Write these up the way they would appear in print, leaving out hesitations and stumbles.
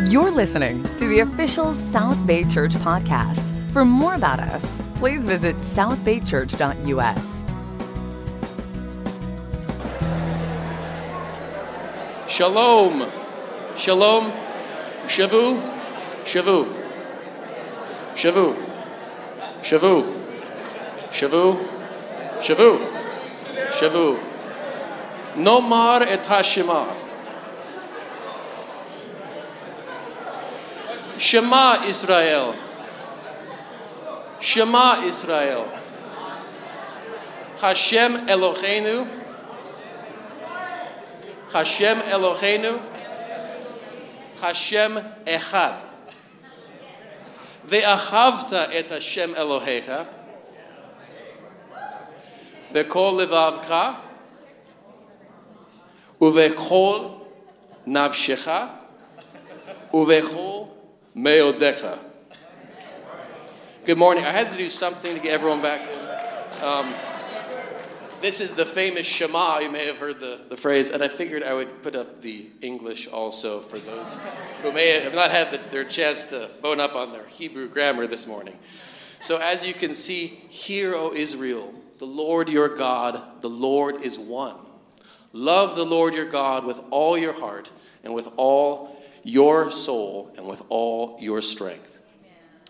You're listening to the official South Bay Church podcast. For more about us, please visit southbaychurch.us. Shalom. Shalom. Shavu. Shavu. Shavu. Shavu. Shavu. Shavu. Shavu. Nomar et HaShema. Shema Israel. Shema Israel. Hashem Eloheinu. Hashem Eloheinu. Hashem Echad. Ve'ahavta et Hashem Elohecha. Ve'kol levavcha. Uve'kol navshecha. Uve'kol Meodecha. Good morning. I had to do something to get everyone back in. This is the famous Shema. You may have heard the phrase, and I figured I would put up the English also for those who may have not had their chance to bone up on their Hebrew grammar this morning. So as you can see, hear, O Israel, the Lord your God, the Lord is one. Love the Lord your God with all your heart and with all your soul and with all your strength.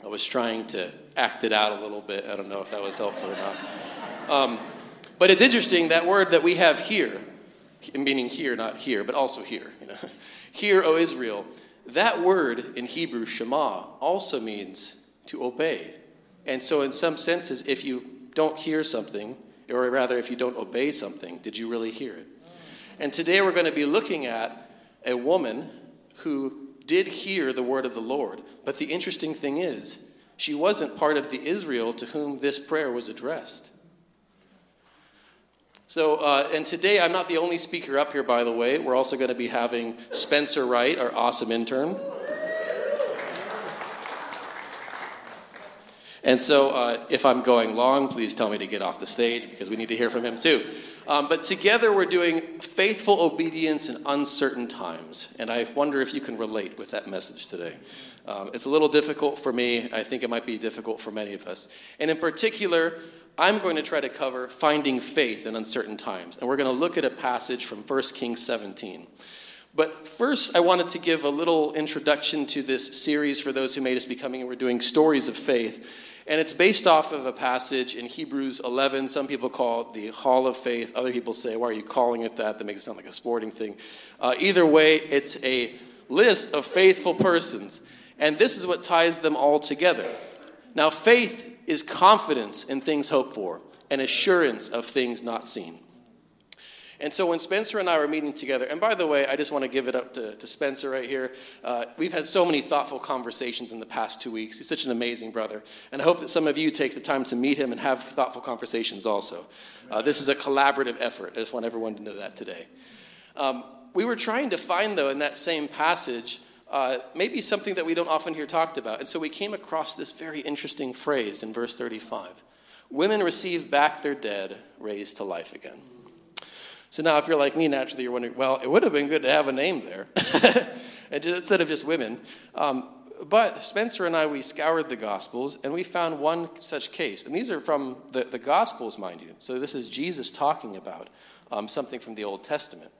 I was trying to act it out a little bit. I don't know if that was helpful or not. But it's interesting, that word that we have here, meaning here, not here, but also here. You know, hear, O Israel. That word in Hebrew, Shema, also means to obey. And so in some senses, if you don't hear something, or rather if you don't obey something, did you really hear it? And today we're going to be looking at a woman who did hear the word of the Lord. But the interesting thing is, she wasn't part of the Israel to whom this prayer was addressed. So, and today I'm not the only speaker up here, by the way. We're also going to be having Spencer Wright, our awesome intern. And so if I'm going long, please tell me to get off the stage because we need to hear from him too. But together we're doing faithful obedience in uncertain times. And I wonder if you can relate with that message today. It's a little difficult for me. I think it might be difficult for many of us. And in particular, I'm going to try to cover finding faith in uncertain times. And we're going to look at a passage from 1 Kings 17. But first, I wanted to give a little introduction to this series for those who may just be coming, and we're doing Stories of Faith. And it's based off of a passage in Hebrews 11. Some people call it the Hall of Faith. Other people say, why are you calling it that? That makes it sound like a sporting thing. Either way, it's a list of faithful persons. And this is what ties them all together. Now, faith is confidence in things hoped for and assurance of things not seen. And so when Spencer and I were meeting together, and by the way, I just want to give it up to Spencer right here. We've had so many thoughtful conversations in the past 2 weeks. He's such an amazing brother. And I hope that some of you take the time to meet him and have thoughtful conversations also. This is a collaborative effort. I just want everyone to know that today. We were trying to find, though, in that same passage, maybe something that we don't often hear talked about. And so we came across this very interesting phrase in verse 35. Women receive back their dead, raised to life again. So now if you're like me, naturally, you're wondering, well, it would have been good to have a name there instead of just women. But Spencer and I, we scoured the Gospels, and we found one such case. And these are from the Gospels, mind you. So this is Jesus talking about something from the Old Testament.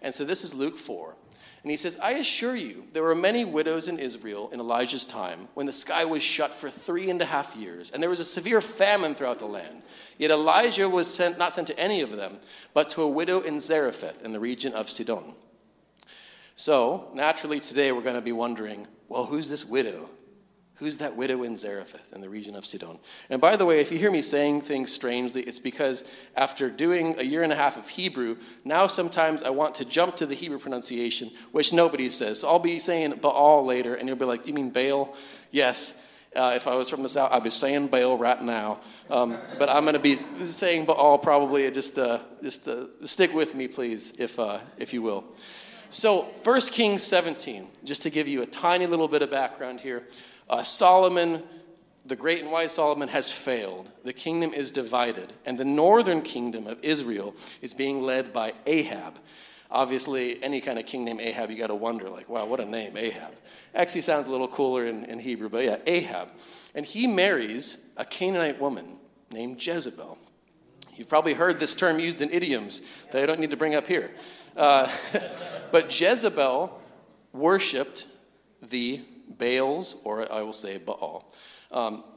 And so this is Luke 4. And he says, I assure you, there were many widows in Israel in Elijah's time when the sky was shut for 3.5 years, and there was a severe famine throughout the land. Yet Elijah was not sent to any of them, but to a widow in Zarephath in the region of Sidon. So, naturally, today we're going to be wondering, well, who's this widow? Who's that widow in Zarephath in the region of Sidon? And by the way, if you hear me saying things strangely, it's because after doing a 1.5 years of Hebrew, now sometimes I want to jump to the Hebrew pronunciation, which nobody says. So I'll be saying Baal later, and you'll be like, do you mean Baal? Yes. If I was from the South, I'd be saying Baal right now. But I'm going to be saying Baal probably. Just stick with me, please, if you will. So 1 Kings 17, just to give you a tiny little bit of background here. Solomon, the great and wise Solomon, has failed. The kingdom is divided, and the northern kingdom of Israel is being led by Ahab. Obviously, any kind of king named Ahab, you got to wonder, like, wow, what a name, Ahab. Actually sounds a little cooler in Hebrew, but yeah, Ahab. And he marries a Canaanite woman named Jezebel. You've probably heard this term used in idioms that I don't need to bring up here. But Jezebel worshipped the Baals, or I will say Baal.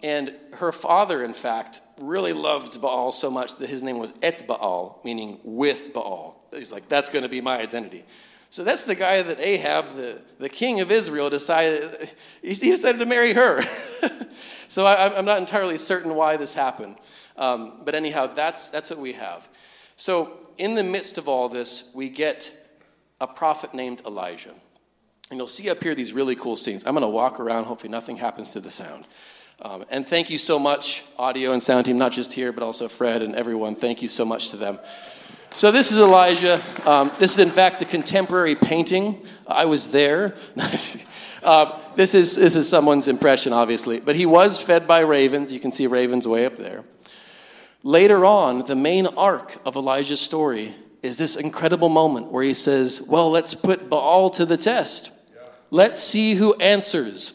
And her father, in fact, really loved Baal so much that his name was Etbaal, meaning with Baal. He's like, that's going to be my identity. So that's the guy that Ahab, the king of Israel, decided, he decided to marry her. So I'm not entirely certain why this happened. But anyhow, that's what we have. So in the midst of all this, we get a prophet named Elijah. And you'll see up here these really cool scenes. I'm going to walk around. Hopefully nothing happens to the sound. And thank you so much, audio and sound team, not just here, but also Fred and everyone. Thank you so much to them. So this is Elijah. This is, in fact, a contemporary painting. I was there. This is someone's impression, obviously. But he was fed by ravens. You can see ravens way up there. Later on, the main arc of Elijah's story is this incredible moment where he says, well, let's put Baal to the test. Let's see who answers.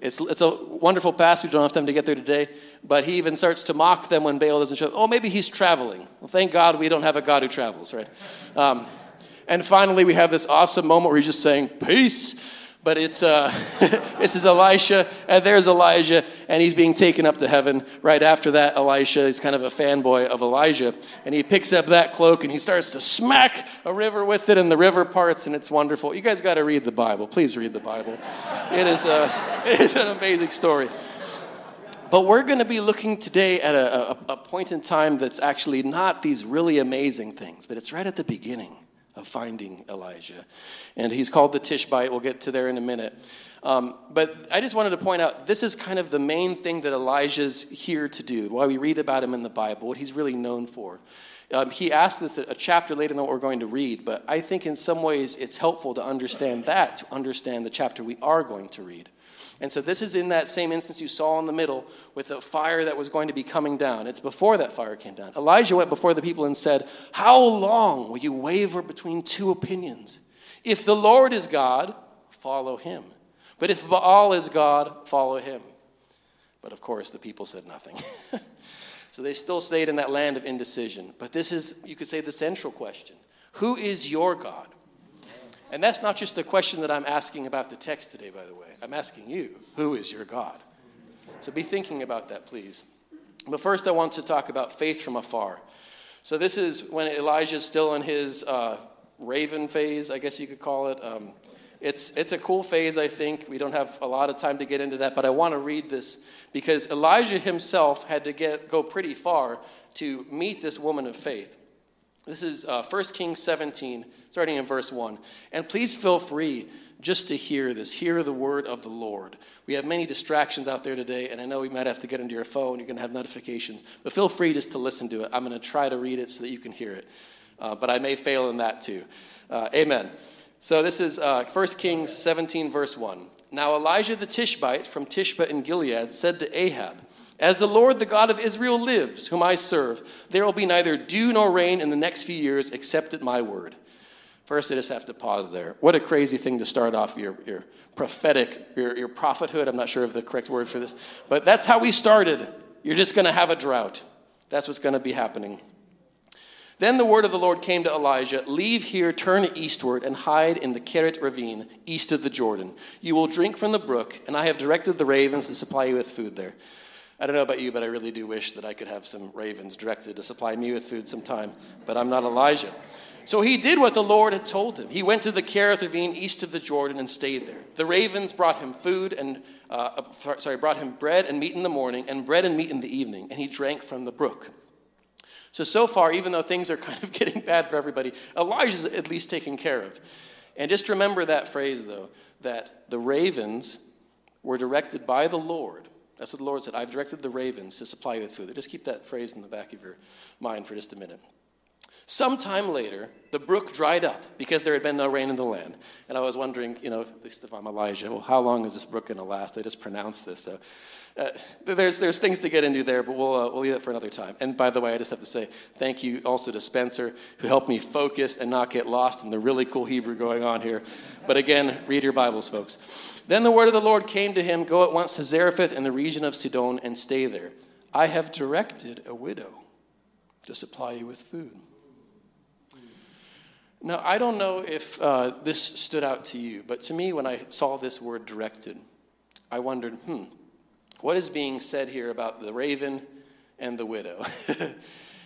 It's a wonderful passage. We don't have time to get there today. But he even starts to mock them when Baal doesn't show up. Oh, maybe he's traveling. Well, thank God we don't have a God who travels, right? And finally, we have this awesome moment where he's just saying, peace. But it's this is Elisha, and there's Elijah, and he's being taken up to heaven. Right after that, Elisha is kind of a fanboy of Elijah, and he picks up that cloak, and he starts to smack a river with it, and the river parts, and it's wonderful. You guys got to read the Bible. Please read the Bible. It is an amazing story. But we're going to be looking today at a point in time that's actually not these really amazing things, but it's right at the beginning of finding Elijah. And he's called the Tishbite. We'll get to there in a minute. But I just wanted to point out, this is kind of the main thing that Elijah's here to do, why we read about him in the Bible, what he's really known for. He asked this a chapter later than what we're going to read, but I think in some ways it's helpful to understand that, to understand the chapter we are going to read. And so this is in that same instance you saw in the middle with the fire that was going to be coming down. It's before that fire came down. Elijah went before the people and said, how long will you waver between two opinions? If the Lord is God, follow him. But if Baal is God, follow him. But of course, the people said nothing. So they still stayed in that land of indecision. But this is, you could say, the central question. Who is your God? And that's not just the question that I'm asking about the text today, by the way. I'm asking you, who is your God? So be thinking about that, please. But first, I want to talk about faith from afar. So this is when Elijah's still in his raven phase, I guess you could call it. It's a cool phase, I think. We don't have a lot of time to get into that, but I want to read this because Elijah himself had to go pretty far to meet this woman of faith. This is 1 Kings 17, starting in verse 1. And please feel free just to hear this. Hear the word of the Lord. We have many distractions out there today, and I know we might have to get into your phone. You're going to have notifications. But feel free just to listen to it. I'm going to try to read it so that you can hear it. But I may fail in that too. Amen. So this is 1 Kings 17, verse 1. Now Elijah the Tishbite from Tishbe in Gilead said to Ahab, as the Lord, the God of Israel, lives, whom I serve, there will be neither dew nor rain in the next few years except at my word. First, I just have to pause there. What a crazy thing to start off your prophetic, your prophethood. I'm not sure of the correct word for this. But that's how we started. You're just going to have a drought. That's what's going to be happening. Then the word of the Lord came to Elijah, leave here, turn eastward, and hide in the Kerith ravine, east of the Jordan. You will drink from the brook, and I have directed the ravens to supply you with food there. I don't know about you, but I really do wish that I could have some ravens directed to supply me with food sometime, but I'm not Elijah. So he did what the Lord had told him. He went to the Kerith ravine east of the Jordan and stayed there. The ravens brought him bread and meat in the morning and bread and meat in the evening, and he drank from the brook. So far, even though things are kind of getting bad for everybody, Elijah's at least taken care of. And just remember that phrase, though, that the ravens were directed by the Lord. That's what the Lord said. I've directed the ravens to supply you with food. Just keep that phrase in the back of your mind for just a minute. Sometime later, the brook dried up because there had been no rain in the land. And I was wondering, at least if I'm Elijah, well, how long is this brook going to last? They just pronounced this. So there's things to get into there, but we'll leave that for another time. And by the way, I just have to say thank you also to Spencer, who helped me focus and not get lost in the really cool Hebrew going on here. But again, read your Bibles, folks. Then the word of the Lord came to him, "Go at once to Zarephath in the region of Sidon and stay there. I have directed a widow to supply you with food." Now, I don't know if this stood out to you, but to me, when I saw this word directed, I wondered, what is being said here about the raven and the widow?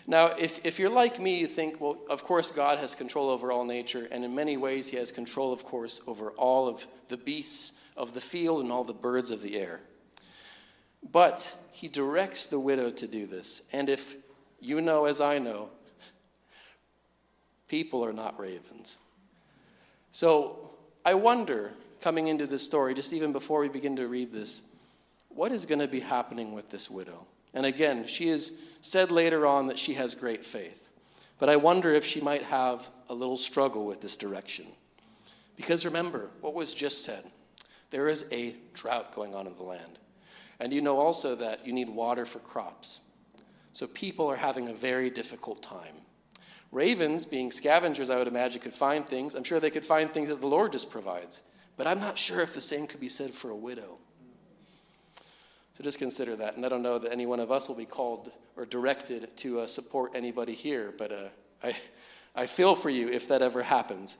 Now, if you're like me, you think, well, of course, God has control over all nature, and in many ways, he has control, of course, over all of the beasts of the field and all the birds of the air. But he directs the widow to do this, and if you know as I know, people are not ravens. So I wonder, coming into this story, just even before we begin to read this, what is going to be happening with this widow? And again, she is said later on that she has great faith. But I wonder if she might have a little struggle with this direction. Because remember, what was just said, there is a drought going on in the land. And you know also that you need water for crops. So people are having a very difficult time. Ravens, being scavengers, I would imagine, could find things. I'm sure they could find things that the Lord just provides. But I'm not sure if the same could be said for a widow. So just consider that. And I don't know that any one of us will be called or directed to support anybody here. But I feel for you if that ever happens.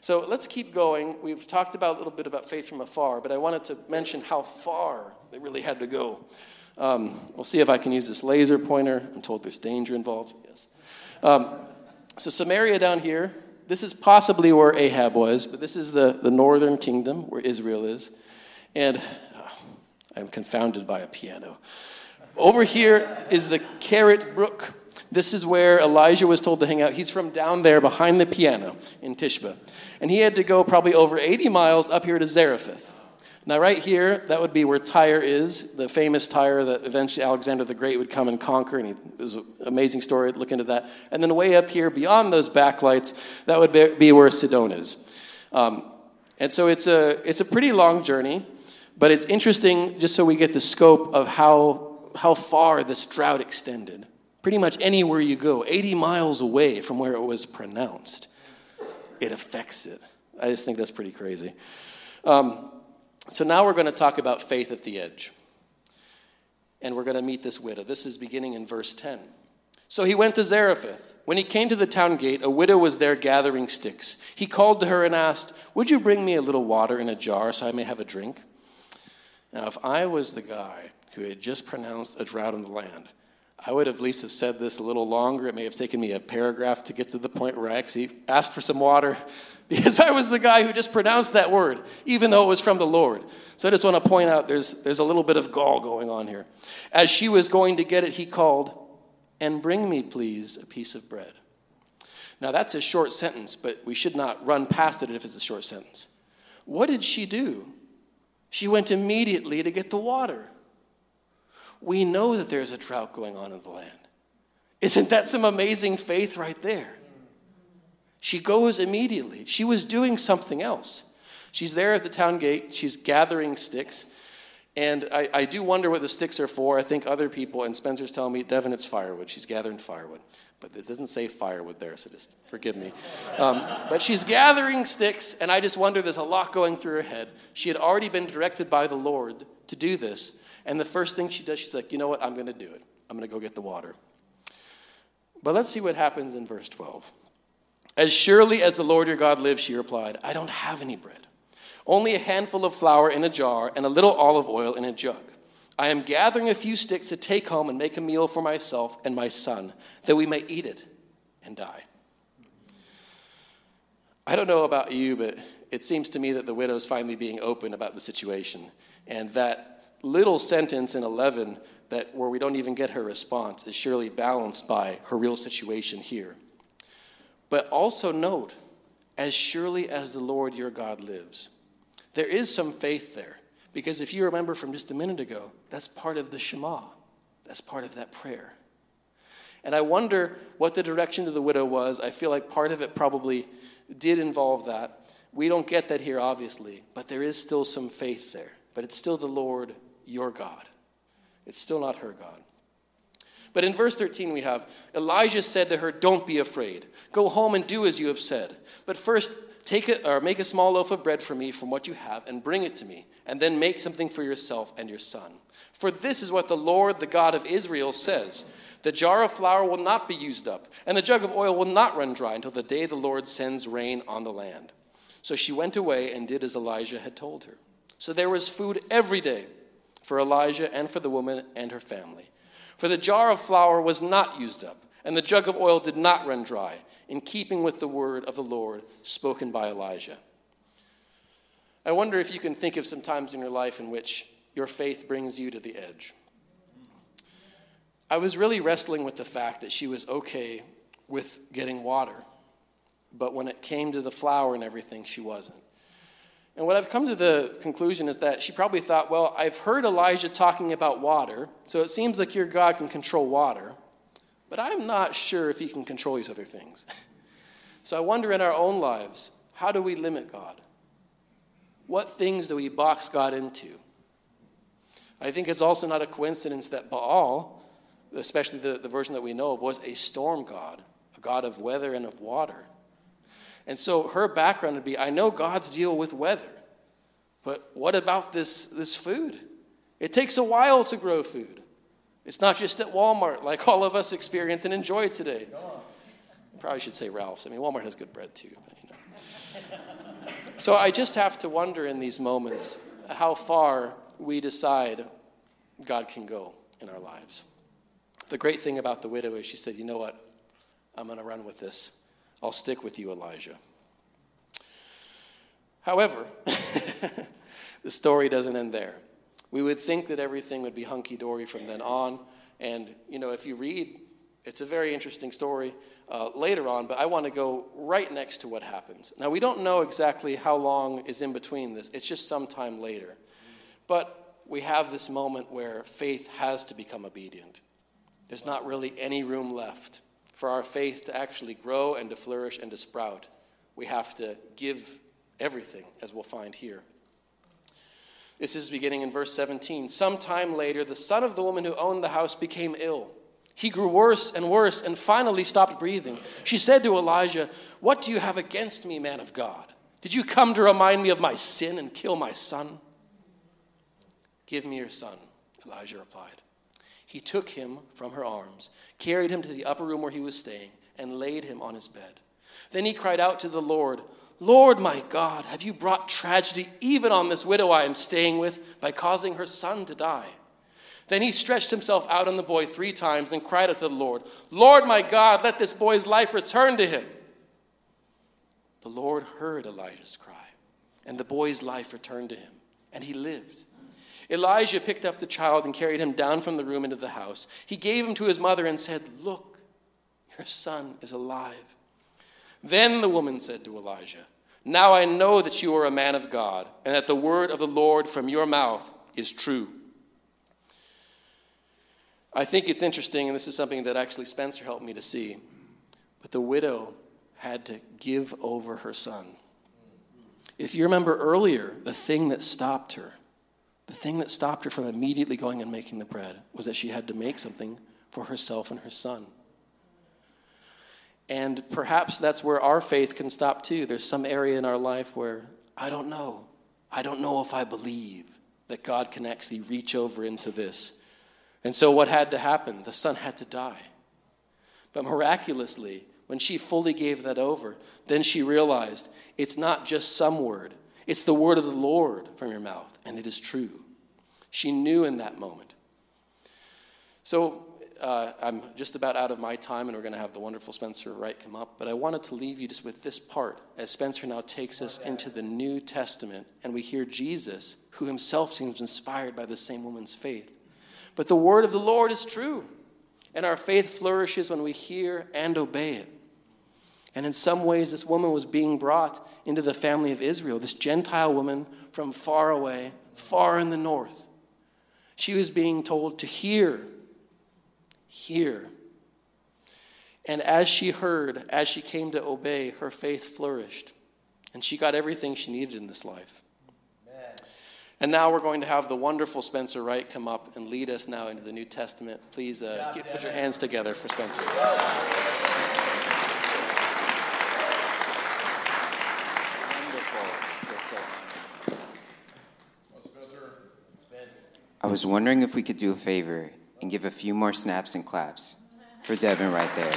So let's keep going. We've talked about a little bit about faith from afar. But I wanted to mention how far they really had to go. We'll see if I can use this laser pointer. I'm told there's danger involved. Yes. So Samaria down here, this is possibly where Ahab was, but this is the northern kingdom where Israel is. And I'm confounded by a piano. Over here is the Kerith Brook. This is where Elijah was told to hang out. He's from down there behind the piano in Tishbe. And he had to go probably over 80 miles up here to Zarephath. Now right here, that would be where Tyre is, the famous Tyre that eventually Alexander the Great would come and conquer, and it was an amazing story, look into that. And then way up here, beyond those backlights, that would be where Sidon is. And so it's a pretty long journey, but it's interesting just so we get the scope of how far this drought extended. Pretty much anywhere you go, 80 miles away from where it was pronounced, it affects it. I just think that's pretty crazy. So now we're going to talk about faith at the edge. And we're going to meet this widow. This is beginning in verse 10. So he went to Zarephath. When he came to the town gate, a widow was there gathering sticks. He called to her and asked, "Would you bring me a little water in a jar so I may have a drink?" Now, if I was the guy who had just pronounced a drought in the land, I would have at least said this a little longer. It may have taken me a paragraph to get to the point where I actually asked for some water, because I was the guy who just pronounced that word, even though it was from the Lord. So I just want to point out there's a little bit of gall going on here. As she was going to get it, he called, "And bring me, please, a piece of bread." Now, that's a short sentence, but we should not run past it if it's a short sentence. What did she do? She went immediately to get the water. We know that there's a drought going on in the land. Isn't that some amazing faith right there? She goes immediately. She was doing something else. She's there at the town gate. She's gathering sticks. And I do wonder what the sticks are for. I think other people, and Spencer's telling me, "Devin, it's firewood." She's gathering firewood. But this doesn't say firewood there, so just forgive me. But she's gathering sticks, and I just wonder, there's a lot going through her head. She had already been directed by the Lord to do this. And the first thing she does, she's like, "You know what? I'm going to do it. I'm going to go get the water." But let's see what happens in verse 12. "As surely as the Lord your God lives," she replied, "I don't have any bread, only a handful of flour in a jar and a little olive oil in a jug. I am gathering a few sticks to take home and make a meal for myself and my son, that we may eat it and die." I don't know about you, but it seems to me that the widow's finally being open about the situation. And that little sentence in 11 that where we don't even get her response is surely balanced by her real situation here. But also note, as surely as the Lord your God lives. There is some faith there. Because if you remember from just a minute ago, that's part of the Shema. That's part of that prayer. And I wonder what the direction to the widow was. I feel like part of it probably did involve that. We don't get that here, obviously, but there is still some faith there. But it's still the Lord, your God. It's still not her God. But in verse 13 we have, Elijah said to her, "Don't be afraid. Go home and do as you have said. But first, make a small loaf of bread for me from what you have and bring it to me. And then make something for yourself and your son. For this is what the Lord, the God of Israel, says. The jar of flour will not be used up, and the jug of oil will not run dry until the day the Lord sends rain on the land." So she went away and did as Elijah had told her. So there was food every day for Elijah and for the woman and her family. For the jar of flour was not used up, and the jug of oil did not run dry, in keeping with the word of the Lord spoken by Elijah. I wonder if you can think of some times in your life in which your faith brings you to the edge. I was really wrestling with the fact that she was okay with getting water, but when it came to the flour and everything, she wasn't. And what I've come to the conclusion is that she probably thought, well, I've heard Elijah talking about water, so it seems like your God can control water, but I'm not sure if he can control these other things. So I wonder in our own lives, how do we limit God? What things do we box God into? I think it's also not a coincidence that Baal, especially the version that we know of, was a storm god, a god of weather and of water. And so her background would be, I know God's deal with weather, but what about this food? It takes a while to grow food. It's not just at Walmart like all of us experience and enjoy today. Probably should say Ralph's. I mean, Walmart has good bread too. But you know. So I just have to wonder in these moments how far we decide God can go in our lives. The great thing about the widow is she said, you know what, I'm going to run with this. I'll stick with you, Elijah. However, the story doesn't end there. We would think that everything would be hunky-dory from then on. And, you know, if you read, it's a very interesting story later on, but I want to go right next to what happens. Now, we don't know exactly how long is in between this. It's just sometime later. But we have this moment where faith has to become obedient. There's not really any room left for our faith to actually grow and to flourish and to sprout. We have to give everything, as we'll find here. This is beginning in verse 17. Sometime later, the son of the woman who owned the house became ill. He grew worse and finally stopped breathing. She said to Elijah, "What do you have against me, man of God? Did you come to remind me of my sin and kill my son?" "Give me your son," Elijah replied. He took him from her arms, carried him to the upper room where he was staying, and laid him on his bed. Then he cried out to the Lord, "Lord, my God, have you brought tragedy even on this widow I am staying with by causing her son to die?" Then he stretched himself out on the boy 3 times and cried out to the Lord, "Lord, my God, let this boy's life return to him." The Lord heard Elijah's cry, and the boy's life returned to him, and he lived. Elijah picked up the child and carried him down from the room into the house. He gave him to his mother and said, "Look, your son is alive." Then the woman said to Elijah, "Now I know that you are a man of God and that the word of the Lord from your mouth is true." I think it's interesting, and this is something that actually Spencer helped me to see, but the widow had to give over her son. If you remember earlier, the thing that stopped her from immediately going and making the bread was that she had to make something for herself and her son. And perhaps that's where our faith can stop too. There's some area in our life where I don't know if I believe that God can actually reach over into this. And so what had to happen? The son had to die. But miraculously, when she fully gave that over, then she realized it's not just some word. It's the word of the Lord from your mouth, and it is true. She knew in that moment. So I'm just about out of my time, and we're going to have the wonderful Spencer Wright come up. But I wanted to leave you just with this part, as Spencer now takes us into the New Testament, and we hear Jesus, who himself seems inspired by the same woman's faith. But the word of the Lord is true, and our faith flourishes when we hear and obey it. And in some ways, this woman was being brought into the family of Israel, this Gentile woman from far away, far in the north. She was being told to hear. And as she heard, as she came to obey, her faith flourished. And she got everything she needed in this life. Amen. And now we're going to have the wonderful Spencer Wright come up and lead us now into the New Testament. Please put your hands together for Spencer. I was wondering if we could do a favor and give a few more snaps and claps for Devin right there.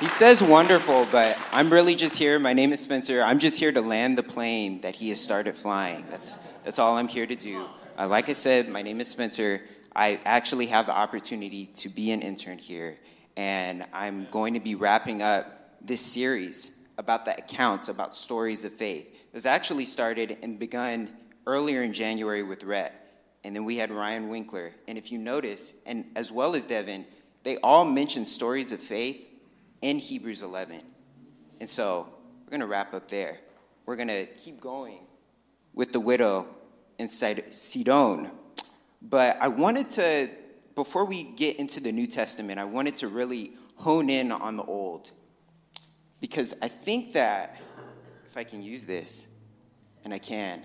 He says wonderful, but I'm really just here. My name is Spencer. I'm just here to land the plane that he has started flying. That's all I'm here to do. Like I said, my name is Spencer. I actually have the opportunity to be an intern here, and I'm going to be wrapping up this series about the accounts, about stories of faith. It was actually started and begun earlier in January with Rhett, and then we had Ryan Winkler. And if you notice, and as well as Devin, they all mentioned stories of faith in Hebrews 11. And so we're going to wrap up there. We're going to keep going with the widow in Sidon. But I wanted to, before we get into the New Testament, I wanted to really hone in on the Old. Because I think that, if I can use this, and I can,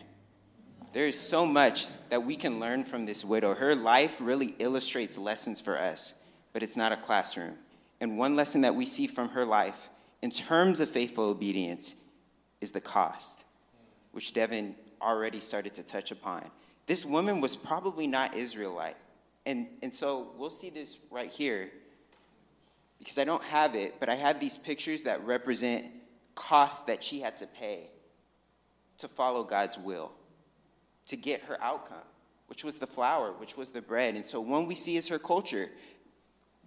there is so much that we can learn from this widow. Her life really illustrates lessons for us, but it's not a classroom. And one lesson that we see from her life in terms of faithful obedience is the cost, which Devin already started to touch upon. This woman was probably not Israelite. And so we'll see this right here, because I don't have it, but I have these pictures that represent costs that she had to pay to follow God's will, to get her outcome, which was the flour, which was the bread. And so one we see is her culture.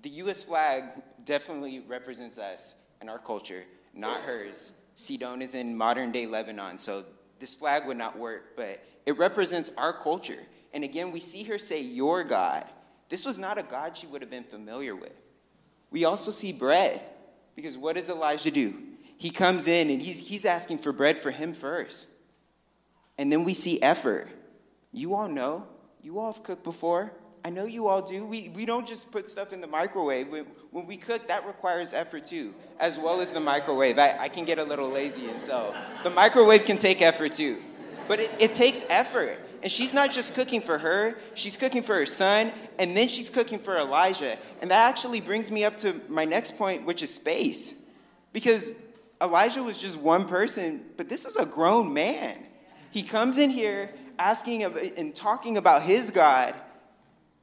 The U.S. flag definitely represents us and our culture, not hers. Sidon is in modern-day Lebanon, so this flag would not work, but it represents our culture. And again, we see her say, "Your God." This was not a God she would have been familiar with. We also see bread, because what does Elijah do? He comes in, and he's asking for bread for him first. And then we see effort. You all know. You all have cooked before. I know you all do. We don't just put stuff in the microwave. When we cook, that requires effort too, as well as the microwave. I can get a little lazy, and so the microwave can take effort too. But it takes effort. And she's not just cooking for her, she's cooking for her son, and then she's cooking for Elijah. And that actually brings me up to my next point, which is space. Because Elijah was just one person, but this is a grown man. He comes in here asking and talking about his God,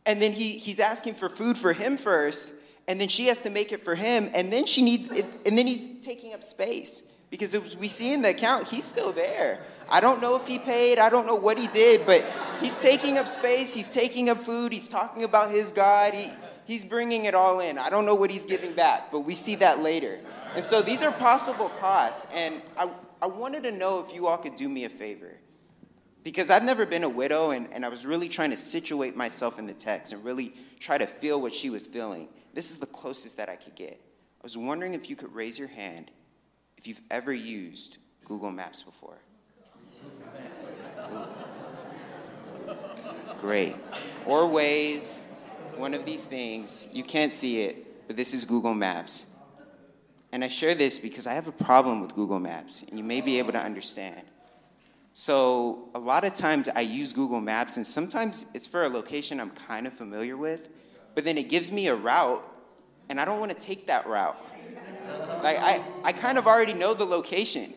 and then he's asking for food for him first, and then she has to make it for him, and then she needs it, and then he's taking up space. Because we see in the account, he's still there. I don't know if he paid. I don't know what he did. But he's taking up space. He's taking up food. He's talking about his God. He's bringing it all in. I don't know what he's giving back, but we see that later. And so these are possible costs. And I wanted to know if you all could do me a favor. Because I've never been a widow, and I was really trying to situate myself in the text and really try to feel what she was feeling. This is the closest that I could get. I was wondering if you could raise your hand if you've ever used Google Maps before. Ooh. Great. Or Waze, one of these things. You can't see it, but this is Google Maps. And I share this because I have a problem with Google Maps, and you may be able to understand. So a lot of times I use Google Maps, and sometimes it's for a location I'm kind of familiar with, but then it gives me a route, and I don't want to take that route. Like, I kind of already know the location.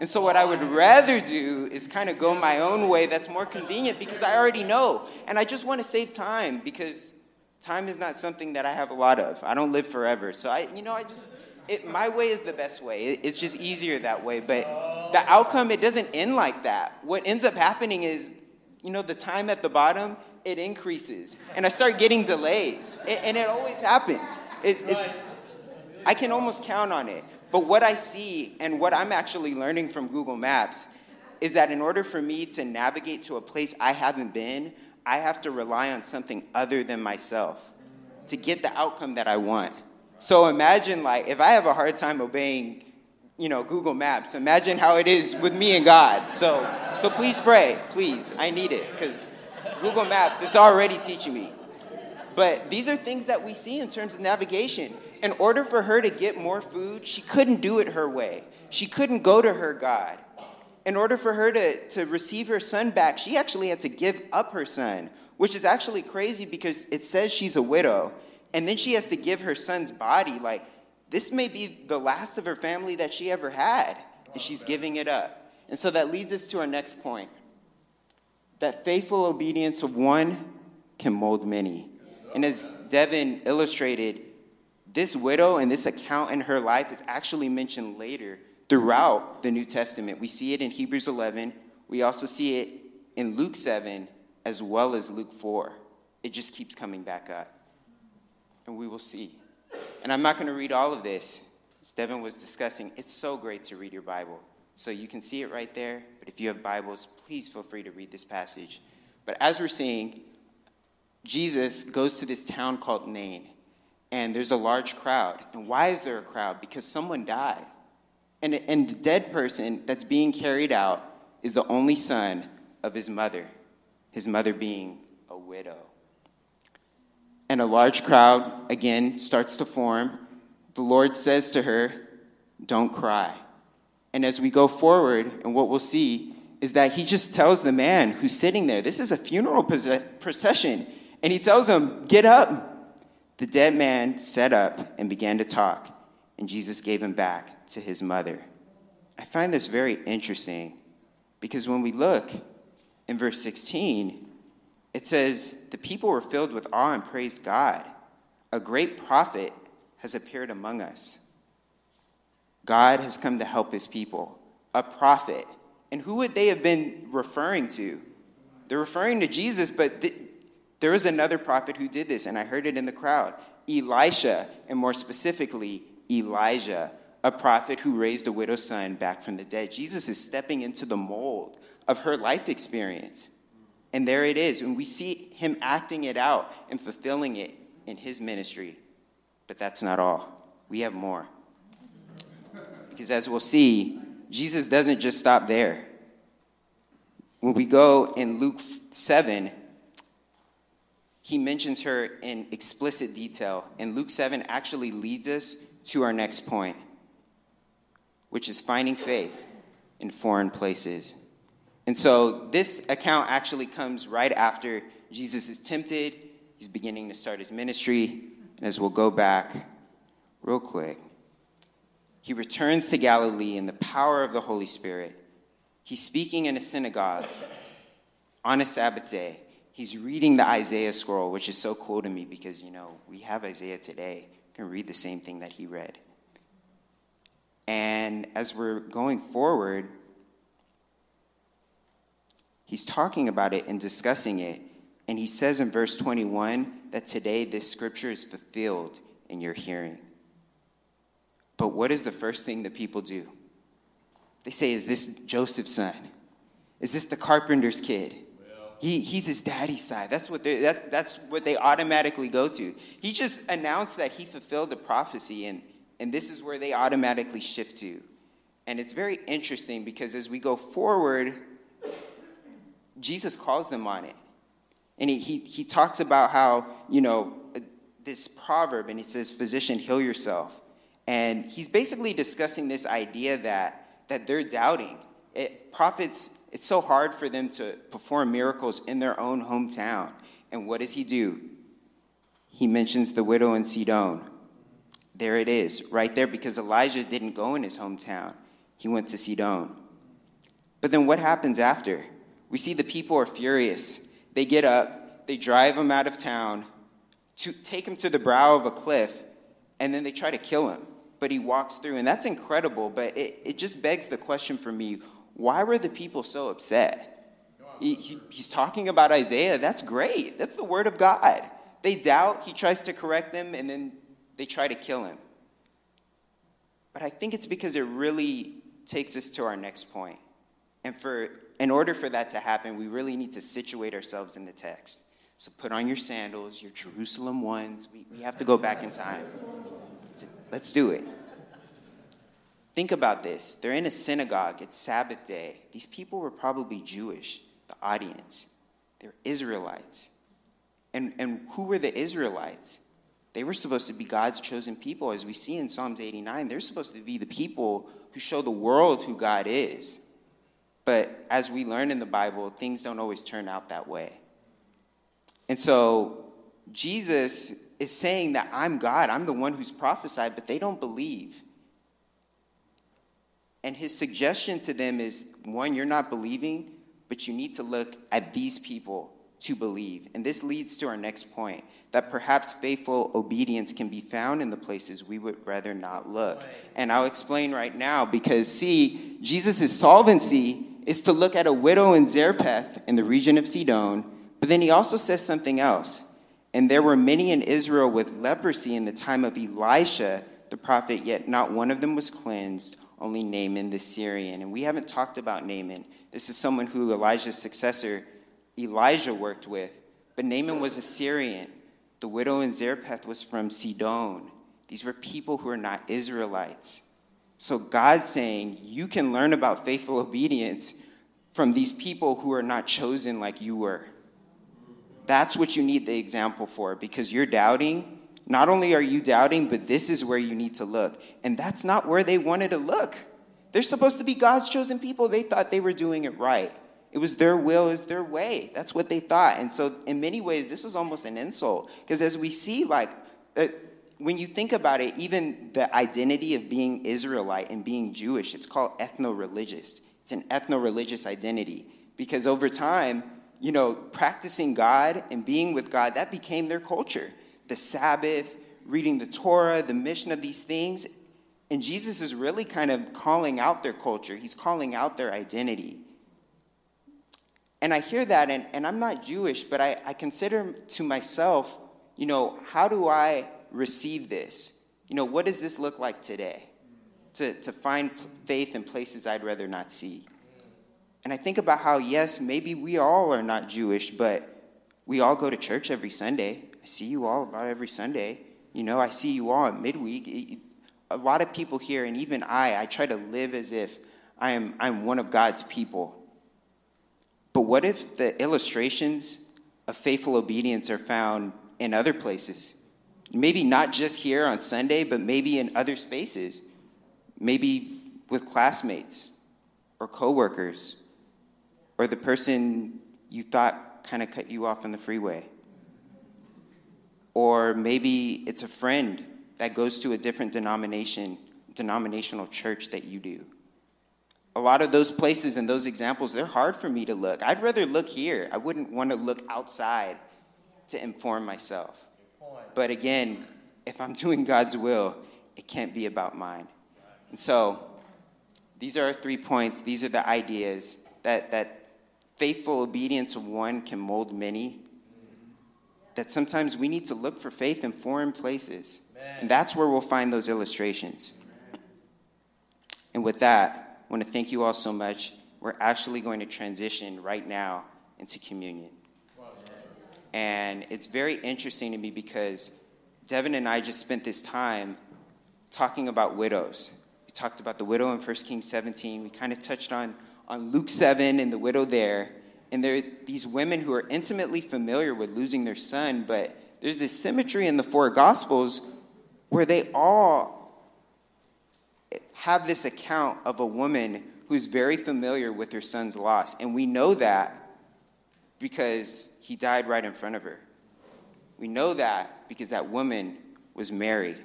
And so what I would rather do is kind of go my own way that's more convenient because I already know. And I just want to save time because time is not something that I have a lot of. I don't live forever. So my way is the best way. It's just easier that way. But the outcome, it doesn't end like that. What ends up happening is, the time at the bottom, it increases. And I start getting delays. And it always happens. I can almost count on it. But what I see and what I'm actually learning from Google Maps is that in order for me to navigate to a place I haven't been, I have to rely on something other than myself to get the outcome that I want. So imagine, if I have a hard time obeying, Google Maps, imagine how it is with me and God. So please pray, please. I need it, because Google Maps, it's already teaching me. But these are things that we see in terms of navigation. In order for her to get more food, she couldn't do it her way. She couldn't go to her God. In order for her to receive her son back, she actually had to give up her son, which is actually crazy because it says she's a widow. And then she has to give her son's body. Like, this may be the last of her family that she ever had, and she's giving it up. And so that leads us to our next point, that faithful obedience of one can mold many. And as Devin illustrated, this widow and this account in her life is actually mentioned later throughout the New Testament. We see it in Hebrews 11. We also see it in Luke 7 as well as Luke 4. It just keeps coming back up. And we will see. And I'm not going to read all of this. As Devin was discussing, it's so great to read your Bible. So you can see it right there. But if you have Bibles, please feel free to read this passage. But as we're seeing, Jesus goes to this town called Nain. And there's a large crowd. And why is there a crowd? Because someone died. And the dead person that's being carried out is the only son of his mother being a widow. And a large crowd, again, starts to form. The Lord says to her, "Don't cry." And as we go forward, and what we'll see is that he just tells the man who's sitting there, this is a funeral procession, and he tells him, "Get up." The dead man sat up and began to talk, and Jesus gave him back to his mother. I find this very interesting because when we look in verse 16, it says, "The people were filled with awe and praised God. A great prophet has appeared among us." God has come to help his people. A prophet. And who would they have been referring to? They're referring to Jesus, but there was another prophet who did this, and I heard it in the crowd. Elisha, and more specifically, Elijah, a prophet who raised a widow's son back from the dead. Jesus is stepping into the mold of her life experience. And there it is. And we see him acting it out and fulfilling it in his ministry. But that's not all. We have more. Because as we'll see, Jesus doesn't just stop there. When we go in Luke 7, he mentions her in explicit detail. And Luke 7 actually leads us to our next point, which is finding faith in foreign places. And so this account actually comes right after Jesus is tempted. He's beginning to start his ministry. And as we'll go back real quick, he returns to Galilee in the power of the Holy Spirit. He's speaking in a synagogue on a Sabbath day. He's reading the Isaiah scroll, which is so cool to me because, you know, we have Isaiah today. We can read the same thing that he read. And as we're going forward, he's talking about it and discussing it. And he says in verse 21 that today this scripture is fulfilled in your hearing. But what is the first thing that people do? They say, "Is this Joseph's son? Is this the carpenter's kid? Well, he's his daddy's side." That's what they automatically go to. He just announced that he fulfilled the prophecy, and this is where they automatically shift to. And it's very interesting because as we go forward, Jesus calls them on it. And he talks about how, you know, this proverb, and he says, "Physician, heal yourself." And he's basically discussing this idea that they're doubting. Prophets, it's so hard for them to perform miracles in their own hometown. And what does he do? He mentions the widow in Sidon. There it is, right there, because Elijah didn't go in his hometown. He went to Sidon. But then what happens after? We see the people are furious. They get up, they drive him out of town, to take him to the brow of a cliff, and then they try to kill him. But he walks through, and that's incredible, but it just begs the question for me, why were the people so upset? He's talking about Isaiah. That's great. That's the word of God. They doubt, he tries to correct them, and then they try to kill him. But I think it's because it really takes us to our next point. And in order for that to happen, we really need to situate ourselves in the text. So put on your sandals, your Jerusalem ones. We have to go back in time. Let's do it. Think about this. They're in a synagogue. It's Sabbath day. These people were probably Jewish, the audience. They're Israelites. And who were the Israelites? They were supposed to be God's chosen people. As we see in Psalms 89, they're supposed to be the people who show the world who God is. But as we learn in the Bible, things don't always turn out that way. And so Jesus is saying that I'm God, I'm the one who's prophesied, but they don't believe. And his suggestion to them is, one, you're not believing, but you need to look at these people to believe. And this leads to our next point, that perhaps faithful obedience can be found in the places we would rather not look. Right. And I'll explain right now, because see, Jesus' solvency is to look at a widow in Zarephath in the region of Sidon, but then he also says something else. And there were many in Israel with leprosy in the time of Elisha the prophet, yet not one of them was cleansed, only Naaman the Syrian. And we haven't talked about Naaman. This is someone who Elijah's successor Elijah worked with, but Naaman was a Syrian. The widow in Zarephath was from Sidon. These were people who are not Israelites. So God's saying, you can learn about faithful obedience from these people who are not chosen like you were. That's what you need the example for, because you're doubting. Not only are you doubting, but this is where you need to look. And that's not where they wanted to look. They're supposed to be God's chosen people. They thought they were doing it right. It was their will, it was their way. That's what they thought. And so in many ways, this was almost an insult. Because as we see, when you think about it, even the identity of being Israelite and being Jewish, it's called ethno-religious. It's an ethno-religious identity. Because over time, practicing God and being with God, that became their culture. The Sabbath, reading the Torah, the Mishnah, these things. And Jesus is really kind of calling out their culture. He's calling out their identity. And I hear that, and I'm not Jewish, but I consider to myself, how do I receive this? What does this look like today? To find faith in places I'd rather not see. And I think about how, yes, maybe we all are not Jewish, but we all go to church every Sunday. I see you all about every Sunday. I see you all at midweek. A lot of people here, and even I try to live as if I'm one of God's people. But what if the illustrations of faithful obedience are found in other places? Maybe not just here on Sunday, but maybe in other spaces. Maybe with classmates or coworkers or the person you thought kind of cut you off on the freeway. Or maybe it's a friend that goes to a different denominational church that you do. A lot of those places and those examples, they're hard for me to look. I'd rather look here. I wouldn't want to look outside to inform myself. But again, if I'm doing God's will, it can't be about mine. And so these are our 3 points. These are the ideas that faithful obedience of one can mold many, that sometimes we need to look for faith in foreign places. And that's where we'll find those illustrations. And with that, I want to thank you all so much. We're actually going to transition right now into communion. And it's very interesting to me because Devin and I just spent this time talking about widows. We talked about the widow in 1 Kings 17. We kind of touched on Luke 7 and the widow there. And there are these women who are intimately familiar with losing their son, but there's this symmetry in the four Gospels where they all have this account of a woman who's very familiar with her son's loss. And we know that because he died right in front of her. We know that because that woman was Mary,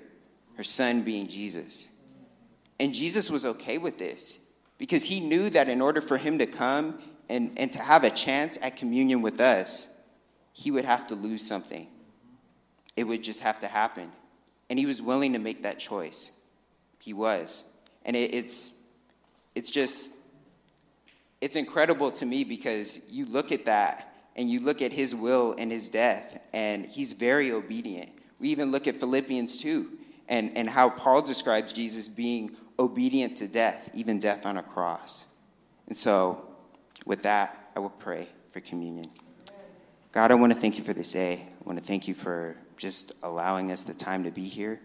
her son being Jesus. And Jesus was okay with this because he knew that in order for him to come and to have a chance at communion with us, he would have to lose something. It would just have to happen. And he was willing to make that choice. He was. And it's incredible to me because you look at that and you look at his will and his death, and he's very obedient. We even look at Philippians 2 and how Paul describes Jesus being obedient to death, even death on a cross. And so with that, I will pray for communion. God, I want to thank you for this day. I want to thank you for just allowing us the time to be here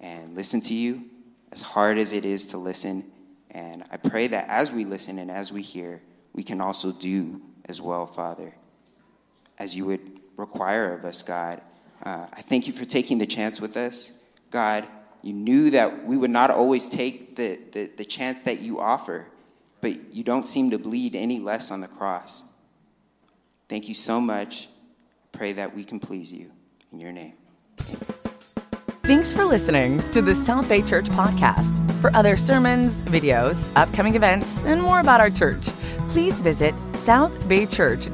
and listen to you, as hard as it is to listen. And I pray that as we listen and as we hear, we can also do as well, Father, as you would require of us, God. I thank you for taking the chance with us, God. You knew that we would not always take the chance that you offer, but you don't seem to bleed any less on the cross. Thank you so much. Pray that we can please you. In your name. Amen. Thanks for listening to the South Bay Church podcast. For other sermons, videos, upcoming events, and more about our church, please visit southbaychurch.us.